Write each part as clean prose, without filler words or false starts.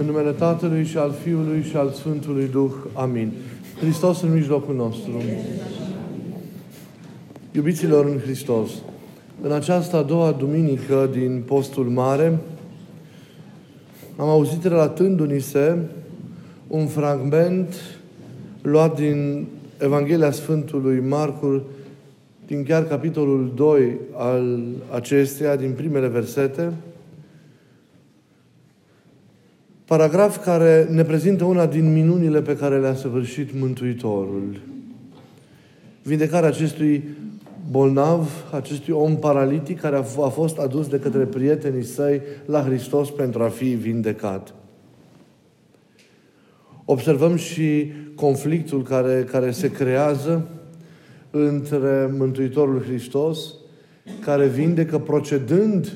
În numele Tatălui și al Fiului și al Sfântului Duh. Amin. Hristos în mijlocul nostru. Iubiților în Hristos, în această a doua duminică din Postul Mare, am auzit relatându-ni-se un fragment luat din Evanghelia Sfântului Marcu, din chiar capitolul 2 al acesteia, din primele versete, paragraf care ne prezintă una din minunile pe care le-a săvârșit Mântuitorul. Vindecarea acestui bolnav, acestui om paralitic care a fost adus de către prietenii săi la Hristos pentru a fi vindecat. Observăm și conflictul care se creează între Mântuitorul Hristos, care vindecă procedând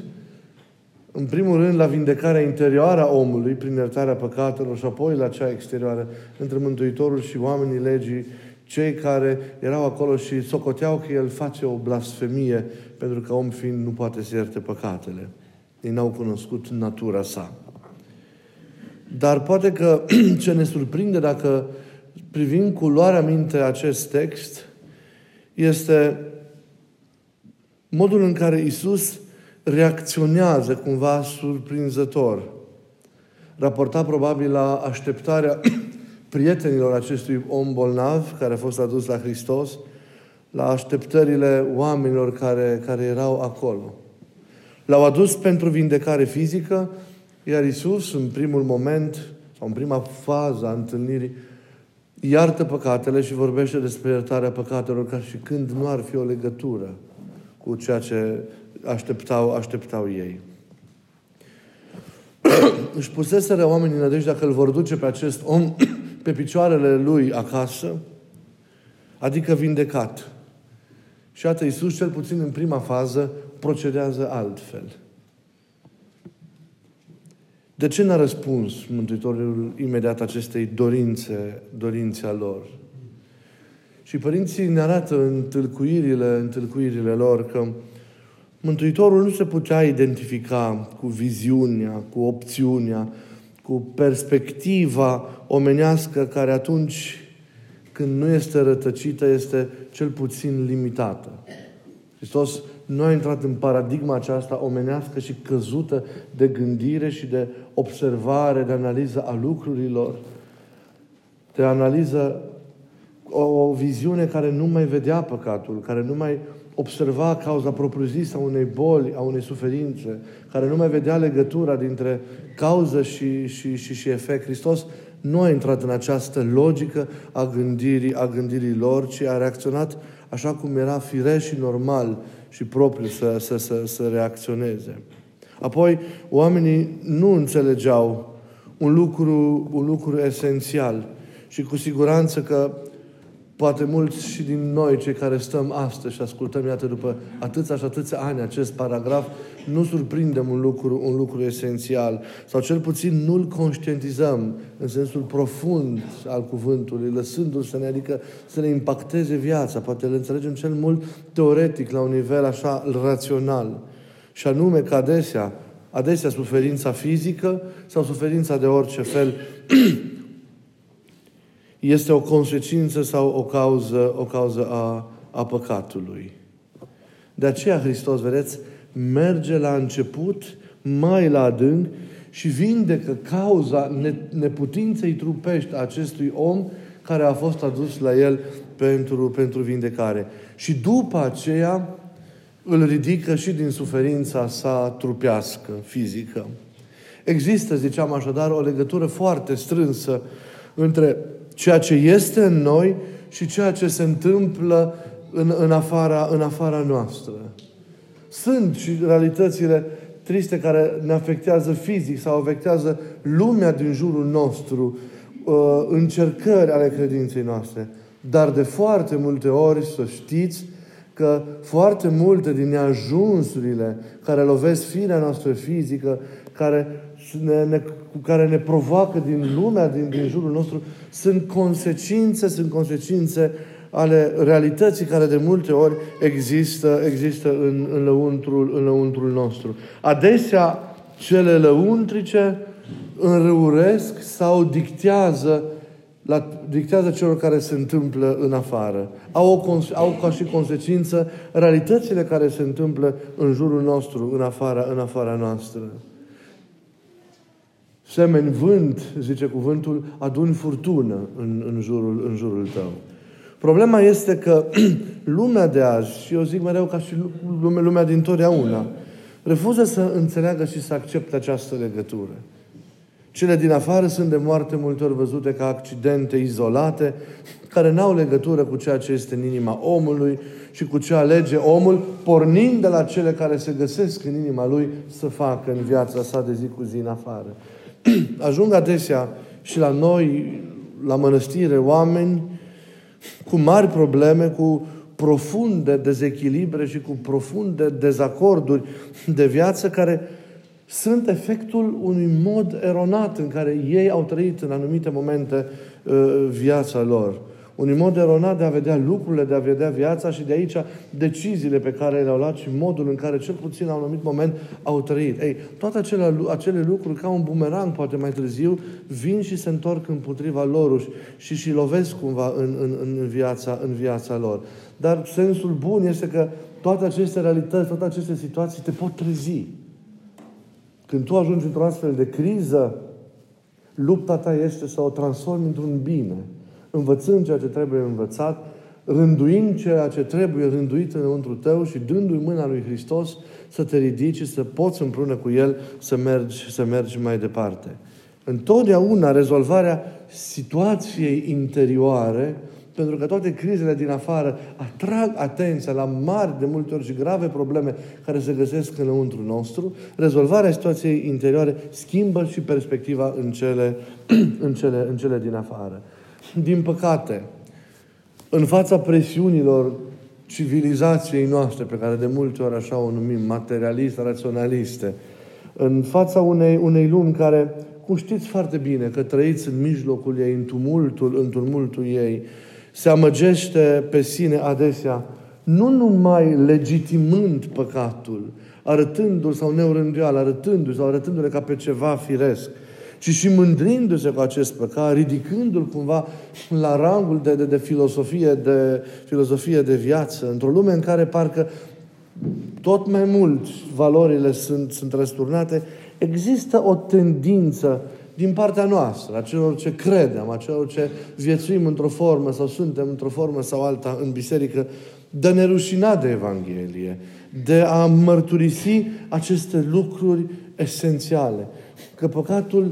în primul rând la vindecarea interioară a omului, prin iertarea păcatelor, și apoi la cea exterioară, între Mântuitorul și oamenii legii, cei care erau acolo și socoteau că el face o blasfemie, pentru că om fiind nu poate să ierte păcatele. Ei n-au cunoscut natura sa. Dar poate că ce ne surprinde dacă privim cu luarea minte acest text este modul în care Iisus reacționează cumva surprinzător. Raportat probabil la așteptarea prietenilor acestui om bolnav care a fost adus la Hristos, la așteptările oamenilor care erau acolo. L-au adus pentru vindecare fizică, iar Iisus, în primul moment, sau în prima fază a întâlnirii, iartă păcatele și vorbește despre iertarea păcatelor ca și când nu ar fi o legătură cu ceea ce așteptau ei. Își puseseră oamenii în nădejde dacă îl vor duce pe acest om pe picioarele lui acasă, adică vindecat. Și iată, Iisus, cel puțin în prima fază, procedează altfel. De ce n-a răspuns Mântuitorul imediat acestei dorințe a lor? Și părinții ne arată în tâlcuirile lor că Mântuitorul nu se putea identifica cu viziunea, cu opțiunea, cu perspectiva omenească care atunci când nu este rătăcită, este cel puțin limitată. Hristos nu a intrat în paradigma aceasta omenească și căzută de gândire și de observare, de analiză a lucrurilor, de analiză, o viziune care nu mai vedea păcatul, care nu mai observa cauza propriu-zisă a unei boli, a unei suferințe, care nu mai vedea legătura dintre cauză și efect. Hristos nu a intrat în această logică a gândirii lor, ci a reacționat așa cum era firesc și normal și propriu să reacționeze. Apoi, oamenii nu înțelegeau un lucru esențial și cu siguranță că poate mulți și din noi, cei care stăm astăzi și ascultăm, iată, după atâția și atâția ani acest paragraf, nu surprindem un lucru esențial. Sau cel puțin nu-l conștientizăm în sensul profund al cuvântului, lăsându-l să ne impacteze viața. Poate îl înțelegem cel mult teoretic, la un nivel așa rațional. Și anume că adesea suferința fizică sau suferința de orice fel este o consecință sau o cauză a păcatului. De aceea Hristos, vedeți, merge la început, mai la adânc și vindecă cauza neputinței trupești a acestui om care a fost adus la el pentru vindecare. Și după aceea îl ridică și din suferința sa trupească, fizică. Există, ziceam așadar, o legătură foarte strânsă între ceea ce este în noi și ceea ce se întâmplă în afara noastră. Sunt și realitățile triste care ne afectează fizic sau afectează lumea din jurul nostru, încercări ale credinței noastre. Dar de foarte multe ori să știți că foarte multe din neajunsurile care lovesc firea noastră fizică, care ne provoacă din lumea din jurul nostru, sunt consecințe ale realității care de multe ori există în lăuntrul nostru. Adesea cele lăuntrice înrăuresc sau dictează celor care se întâmplă în afară. Au ca și consecință realitățile care se întâmplă în jurul nostru, în afara noastră. Semeni vânt, zice cuvântul, aduni furtună în jurul tău. Problema este că lumea de azi, și eu zic mereu ca și lumea din totdeauna, refuză să înțeleagă și să accepte această legătură. Cele din afară sunt de moarte multe ori văzute ca accidente izolate, care n-au legătură cu ceea ce este în inima omului și cu ce alege omul, pornind de la cele care se găsesc în inima lui să facă în viața sa de zi cu zi în afară. Ajung adesea și la noi, la mănăstire, oameni cu mari probleme, cu profunde dezechilibre și cu profunde dezacorduri de viață care sunt efectul unui mod eronat în care ei au trăit în anumite momente viața lor. Unui mod eronat de a vedea lucrurile, de a vedea viața și de aici deciziile pe care le-au luat și modul în care cel puțin la un anumit moment au trăit. Ei, toate acele lucruri ca un bumerang, poate mai târziu, vin și se întorc împotriva lor și lovesc cumva în viața lor. Dar sensul bun este că toate aceste realități, toate aceste situații te pot trezi. Când tu ajungi într-o astfel de criză, lupta ta este să o transformi într-un bine, învățând ceea ce trebuie învățat, rânduind ceea ce trebuie rânduit înăuntru tău și dându-i mâna lui Hristos să te ridici și să poți împreună cu El să mergi mai departe. Întotdeauna rezolvarea situației interioare, pentru că toate crizele din afară atrag atenția la mari, de multe ori și grave probleme care se găsesc înăuntru nostru, rezolvarea situației interioare schimbă și perspectiva în cele din afară. Din păcate, în fața presiunilor civilizației noastre, pe care de multe ori așa o numim materialiste, raționaliste, în fața unei lumi care, cum știți foarte bine, că trăiți în mijlocul ei, în tumultul ei, se amăgește pe sine adesea, nu numai legitimând păcatul, arătându-l sau neorânduial, arătându-le ca pe ceva firesc, ci și mândrindu-se cu acest păcat, ridicându-l cumva la rangul de filozofie de viață, într-o lume în care parcă tot mai mult valorile sunt răsturnate, există o tendință din partea noastră, a celor ce credem, a celor ce viețuim într-o formă sau suntem într-o formă sau alta în biserică, de a ne rușina de Evanghelie, de a mărturisi aceste lucruri esențiale. Că păcatul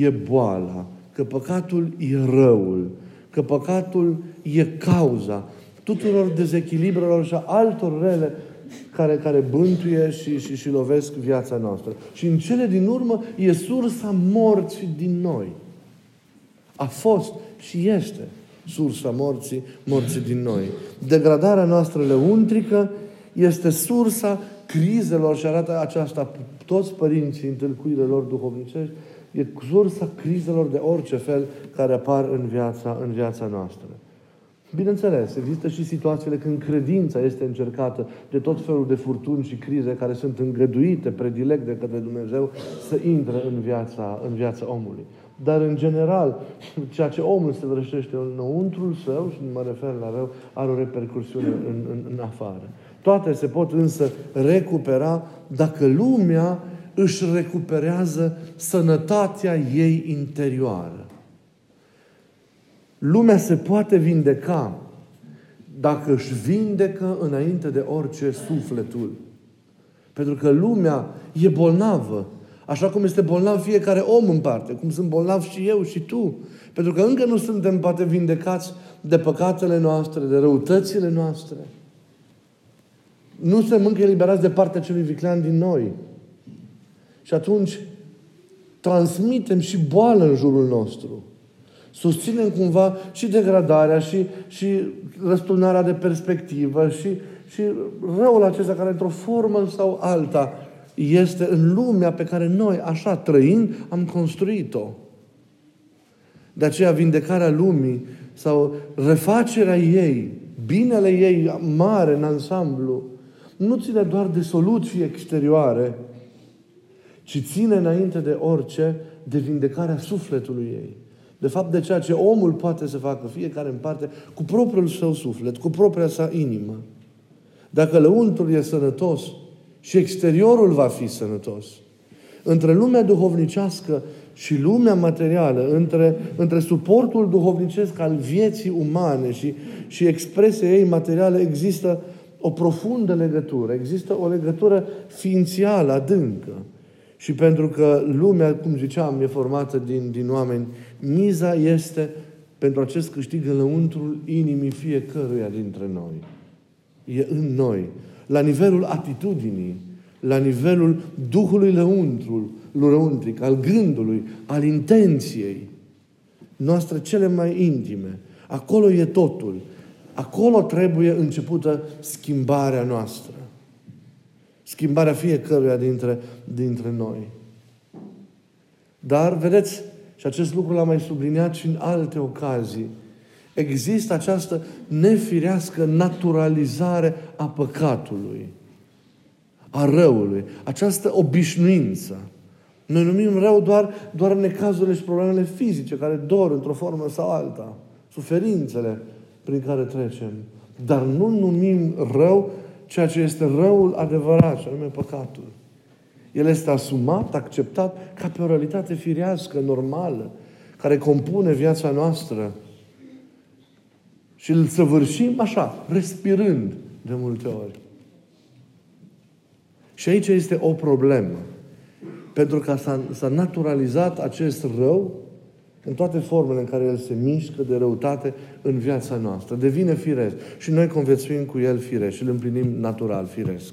e boala, că păcatul e răul, că păcatul e cauza tuturor dezechilibrelor și a altor rele care bântuie și lovesc viața noastră. Și în cele din urmă e sursa morții din noi. A fost și este sursa morții din noi. Degradarea noastră lăuntrică este sursa crizelor și arată aceasta toți părinții în tâlcuile lor duhovnicești, e sursa crizelor de orice fel care apar în viața noastră. Bineînțeles, există și situațiile când credința este încercată de tot felul de furtuni și crize care sunt îngăduite, predilect de către Dumnezeu, să intre în viața omului. Dar, în general, ceea ce omul se vrășește înăuntrul său, și nu mă refer la rău, are o repercusiune în afară. Toate se pot însă recupera dacă lumea își recuperează sănătatea ei interioară. Lumea se poate vindeca dacă își vindecă înainte de orice sufletul. Pentru că lumea e bolnavă, așa cum este bolnav fiecare om în parte, cum sunt bolnav și eu și tu. Pentru că încă nu suntem poate vindecați de păcatele noastre, de răutățile noastre. Nu suntem încă eliberați de partea celui viclean din noi. Și atunci transmitem și boală în jurul nostru. Susținem cumva și degradarea și răsturnarea de perspectivă și răul acesta care într-o formă sau alta este în lumea pe care noi, așa trăind, am construit-o. De aceea vindecarea lumii sau refacerea ei, binele ei mare în ansamblu, nu ține doar de soluții exterioare, ci ține înainte de orice de vindecarea sufletului ei. De fapt, de ceea ce omul poate să facă fiecare în parte cu propriul său suflet, cu propria sa inimă. Dacă lăuntrul e sănătos și exteriorul va fi sănătos, între lumea duhovnicească și lumea materială, între suportul duhovnicesc al vieții umane și expresia ei materială, există o profundă legătură, există o legătură ființială, adâncă. Și pentru că lumea, cum ziceam, e formată din oameni, miza este pentru acest câștig lăuntrul inimii fiecăruia dintre noi. E în noi. La nivelul atitudinii, la nivelul Duhului lăuntric, al gândului, al intenției noastre cele mai intime. Acolo e totul. Acolo trebuie începută schimbarea noastră. Schimbarea fiecăruia dintre noi. Dar, vedeți, și acest lucru l-am mai subliniat și în alte ocazii, există această nefirească naturalizare a păcatului, a răului, această obișnuință. Noi numim rău doar necazurile și problemele fizice care dor într-o formă sau alta, suferințele prin care trecem. Dar nu numim rău ceea ce este răul adevărat, și anume păcatul. El este asumat, acceptat ca pe o realitate firească, normală, care compune viața noastră. Și îl săvârșim așa, respirând de multe ori. Și aici este o problemă. Pentru că s-a naturalizat acest rău în toate formele în care el se mișcă de răutate în viața noastră. Devine firesc. Și noi conviețuim cu el firesc. Și îl împlinim natural, firesc.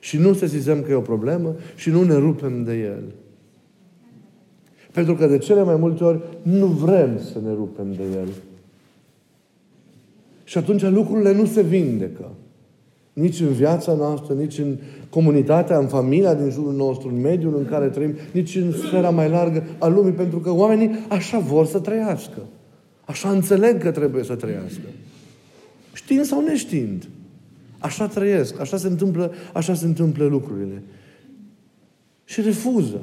Și nu sesizăm că e o problemă și nu ne rupem de el. Pentru că de cele mai multe ori nu vrem să ne rupem de el. Și atunci lucrurile nu se vindecă. Nici în viața noastră, nici în comunitatea, în familia din jurul nostru, în mediul în care trăim, nici în sfera mai largă a lumii, pentru că oamenii așa vor să trăiască. Așa înțeleg că trebuie să trăiască. Știind sau neștiind. Așa trăiesc, așa se întâmplă lucrurile. Și refuză.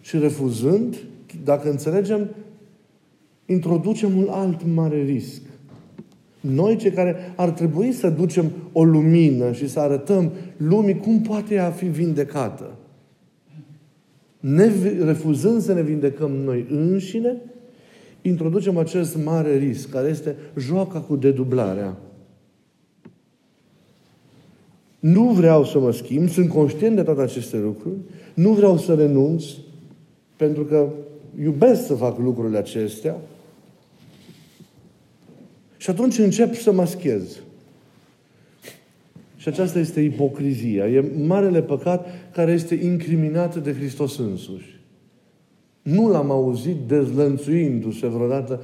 Și refuzând, dacă înțelegem, introducem un alt mare risc. Noi, cei care ar trebui să ducem o lumină și să arătăm lumii cum poate ea fi vindecată. Refuzând să ne vindecăm noi înșine, introducem acest mare risc, care este joaca cu dedublarea. Nu vreau să mă schimb, sunt conștient de toate aceste lucruri, nu vreau să renunț, pentru că iubesc să fac lucrurile acestea, și atunci încep să maschez. Și aceasta este ipocrizia. E marele păcat care este incriminat de Hristos însuși. Nu l-am auzit dezlănțuindu-se vreodată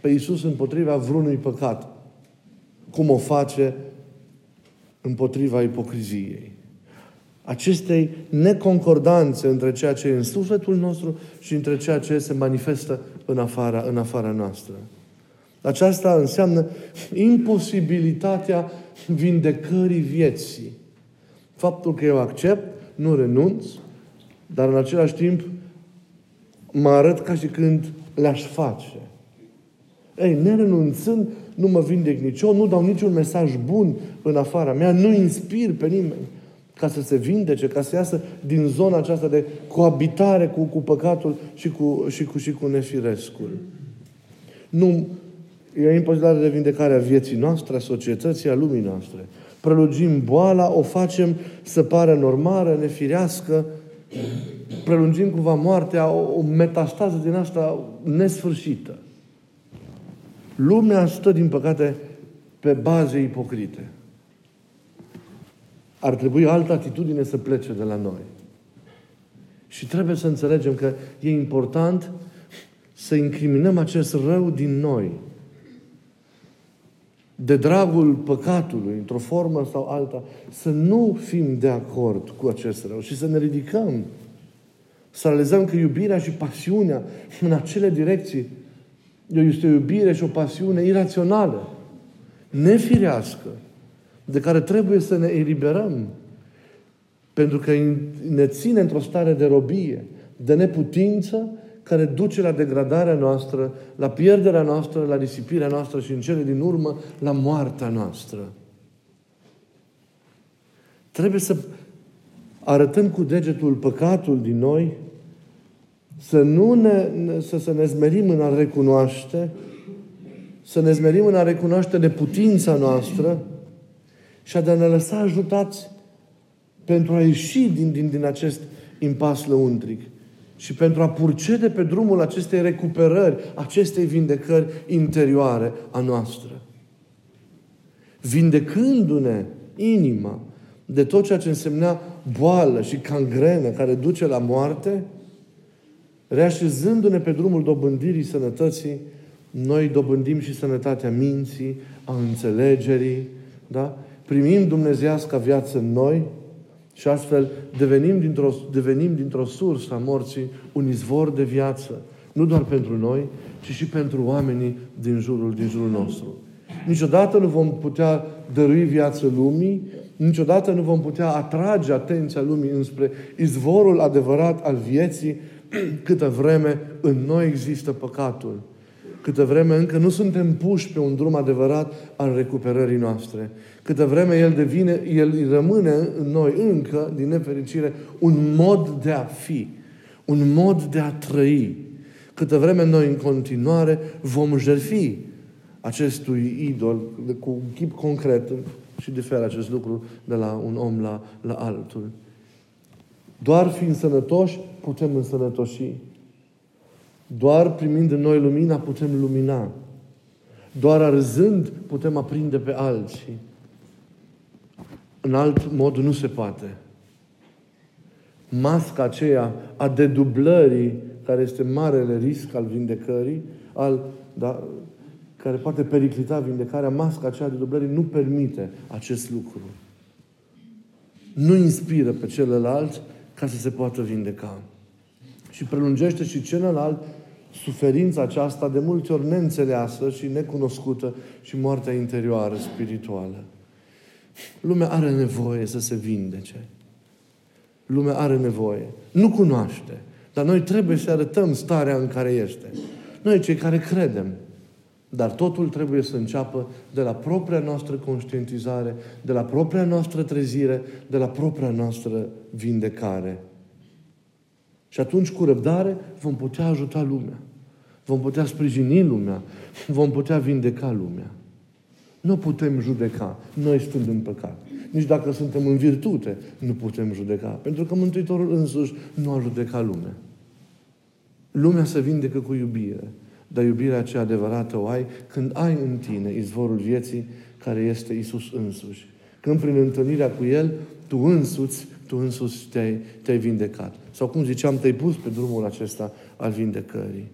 pe Iisus împotriva vreunui păcat. Cum o face împotriva ipocriziei. Acestei neconcordanțe între ceea ce e în sufletul nostru și între ceea ce se manifestă în afara noastră. Aceasta înseamnă imposibilitatea vindecării vieții. Faptul că eu accept, nu renunț, dar în același timp mă arăt ca și când le-aș face. Ei, nerenunțând, nu mă vindec nici eu, nu dau niciun mesaj bun în afara mea, nu inspir pe nimeni ca să se vindece, ca să iasă din zona aceasta de coabitare cu păcatul și cu nefirescul. Nu, e imposibilă de vindecarea vieții noastre, a societății, a lumii noastre. Prelungim boala, o facem să pară normală, nefirească, prelungim cumva moartea, o metastază din asta nesfârșită. Lumea stă, din păcate, pe baze ipocrite. Ar trebui altă atitudine să plece de la noi. Și trebuie să înțelegem că e important să incriminăm acest rău din noi. De dragul păcatului, într-o formă sau alta, să nu fim de acord cu acest rău și să ne ridicăm. Să realizăm că iubirea și pasiunea în acele direcții este o iubire și o pasiune irațională, nefirească, de care trebuie să ne eliberăm. Pentru că ne ține într-o stare de robie, de neputință care duce la degradarea noastră, la pierderea noastră, la risipirea noastră și, în cele din urmă, la moartea noastră. Trebuie să arătăm cu degetul păcatul din noi, să ne zmerim în a recunoaște, să ne zmerim în a recunoaște neputința noastră și a de a ne lăsa ajutați pentru a ieși din acest impas lăuntric și pentru a purcede pe drumul acestei recuperări, acestei vindecări interioare a noastră. Vindecându-ne inima de tot ceea ce însemna boală și cangrenă care duce la moarte, reașezându-ne pe drumul dobândirii sănătății, noi dobândim și sănătatea minții, a înțelegerii, da? Primim dumnezeiasca viață în noi și astfel devenim dintr-o sursă a morții un izvor de viață. Nu doar pentru noi, ci și pentru oamenii din jurul nostru. Niciodată nu vom putea dărui viață lumii, niciodată nu vom putea atrage atenția lumii înspre izvorul adevărat al vieții câtă vreme în noi există păcatul. Câtă vreme încă nu suntem puși pe un drum adevărat al recuperării noastre. Câtă vreme el rămâne în noi încă, din nefericire, un mod de a fi. Un mod de a trăi. Câtă vreme noi în continuare vom jertfi acestui idol cu un chip concret și diferă acest lucru de la un om la altul. Doar fiind sănătoși, putem însănătoși. Doar primind în noi lumina, putem lumina. Doar arzând, putem aprinde pe alții. În alt mod nu se poate. Masca aceea a dedublării, care este marele risc al vindecării, care poate periclita vindecarea, masca aceea a dedublării nu permite acest lucru. Nu inspiră pe celălalt ca să se poată vindeca. Și prelungește și celălalt suferința aceasta, de multe ori neînțeleasă și necunoscută, și moartea interioară, spirituală. Lumea are nevoie să se vindece. Lumea are nevoie. Nu cunoaște. Dar noi trebuie să arătăm starea în care este. Noi, cei care credem. Dar totul trebuie să înceapă de la propria noastră conștientizare, de la propria noastră trezire, de la propria noastră vindecare. Și atunci, cu răbdare, vom putea ajuta lumea. Vom putea sprijini lumea. Vom putea vindeca lumea. Nu putem judeca noi stând în păcat. Nici dacă suntem în virtute, nu putem judeca. Pentru că Mântuitorul însuși nu a judecat lumea. Lumea se vindecă cu iubire. Dar iubirea cea adevărată o ai când ai în tine izvorul vieții, care este Iisus însuși. Când prin întâlnirea cu El, tu însuți te-ai vindecat. Sau, cum ziceam, te-ai pus pe drumul acesta al vindecării.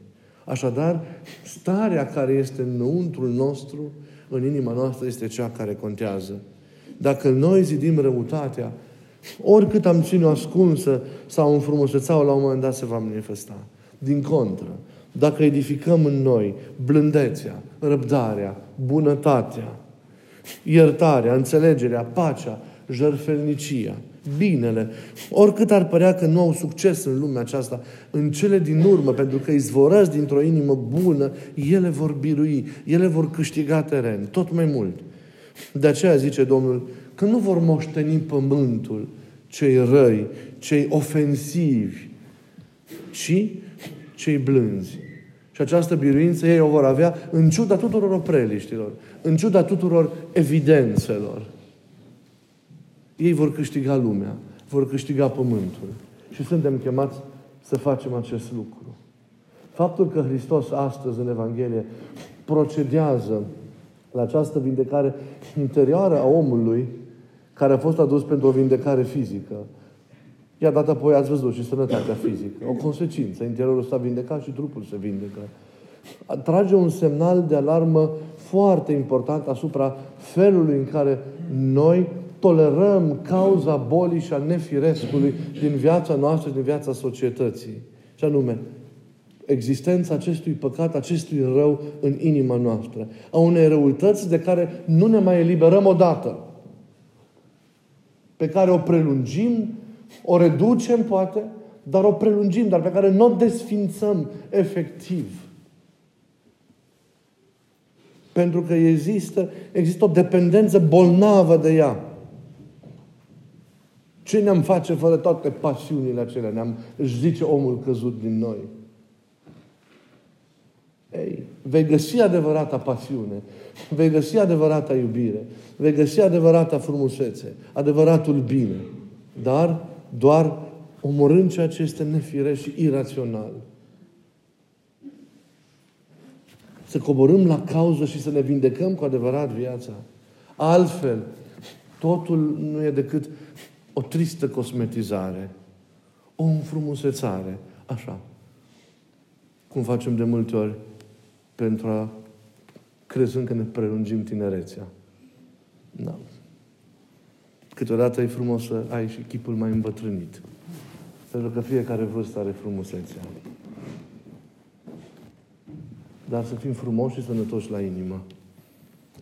Așadar, starea care este înăuntrul nostru, în inima noastră, este cea care contează. Dacă noi zidim răutatea, oricât am ține-o ascunsă sau înfrumusețau, la un moment dat se va manifesta. Din contră, dacă edificăm în noi blândețea, răbdarea, bunătatea, iertarea, înțelegerea, pacea, jertfelnicia, binele, oricât ar părea că nu au succes în lumea aceasta, în cele din urmă, pentru că izvorăsc dintr-o inimă bună, ele vor birui, ele vor câștiga teren, tot mai mult. De aceea zice Domnul că nu vor moșteni pământul cei răi, cei ofensivi, ci cei blânzi. Și această biruință ei o vor avea în ciuda tuturor opreliștilor, în ciuda tuturor evidențelor. Ei vor câștiga lumea, vor câștiga pământul. Și suntem chemați să facem acest lucru. Faptul că Hristos astăzi în Evanghelie procedează la această vindecare interioară a omului, care a fost adus pentru o vindecare fizică, i-a dat apoi, ați văzut, și sănătatea fizică. O consecință. Interiorul s-a vindecat și trupul se vindecă. Trage un semnal de alarmă foarte important asupra felului în care noi tolerăm cauza bolii și a nefirescului din viața noastră, din viața societății. Și anume, existența acestui păcat, acestui rău în inima noastră. A unei răutăți de care nu ne mai eliberăm odată. Pe care o prelungim, o reducem, poate, dar o prelungim, dar pe care nu o desfințăm efectiv. Pentru că există o dependență bolnavă de ea. Ce ne-am face fără toate pasiunile acelea? Își zice omul căzut din noi. Ei, vei găsi adevărata pasiune, vei găsi adevărata iubire, vei găsi adevărata frumusețe, adevăratul bine, dar doar omorând ceea ce este nefiresc și irațional. Să coborâm la cauză și să ne vindecăm cu adevărat viața. Altfel, totul nu e decât o tristă cosmetizare, o înfrumusețare, așa. Cum facem de multe ori pentru a crezând că ne prelungim tinerețea. Da. Câteodată e frumos să ai și chipul mai îmbătrânit. Pentru că fiecare vârstă are frumusețea. Dar să fim frumoși și sănătoși la inimă.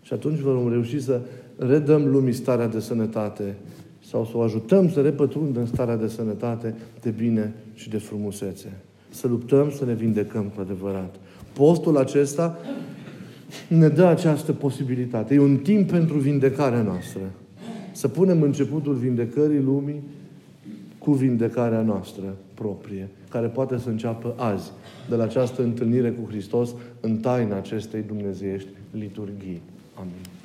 Și atunci vom reuși să redăm lumii starea de sănătate sau să o ajutăm să repătrundă în starea de sănătate, de bine și de frumusețe. Să luptăm, să ne vindecăm cu adevărat. Postul acesta ne dă această posibilitate. E un timp pentru vindecarea noastră. Să punem începutul vindecării lumii cu vindecarea noastră proprie, care poate să înceapă azi, de la această întâlnire cu Hristos, în taina acestei dumnezeiești liturghii. Amin.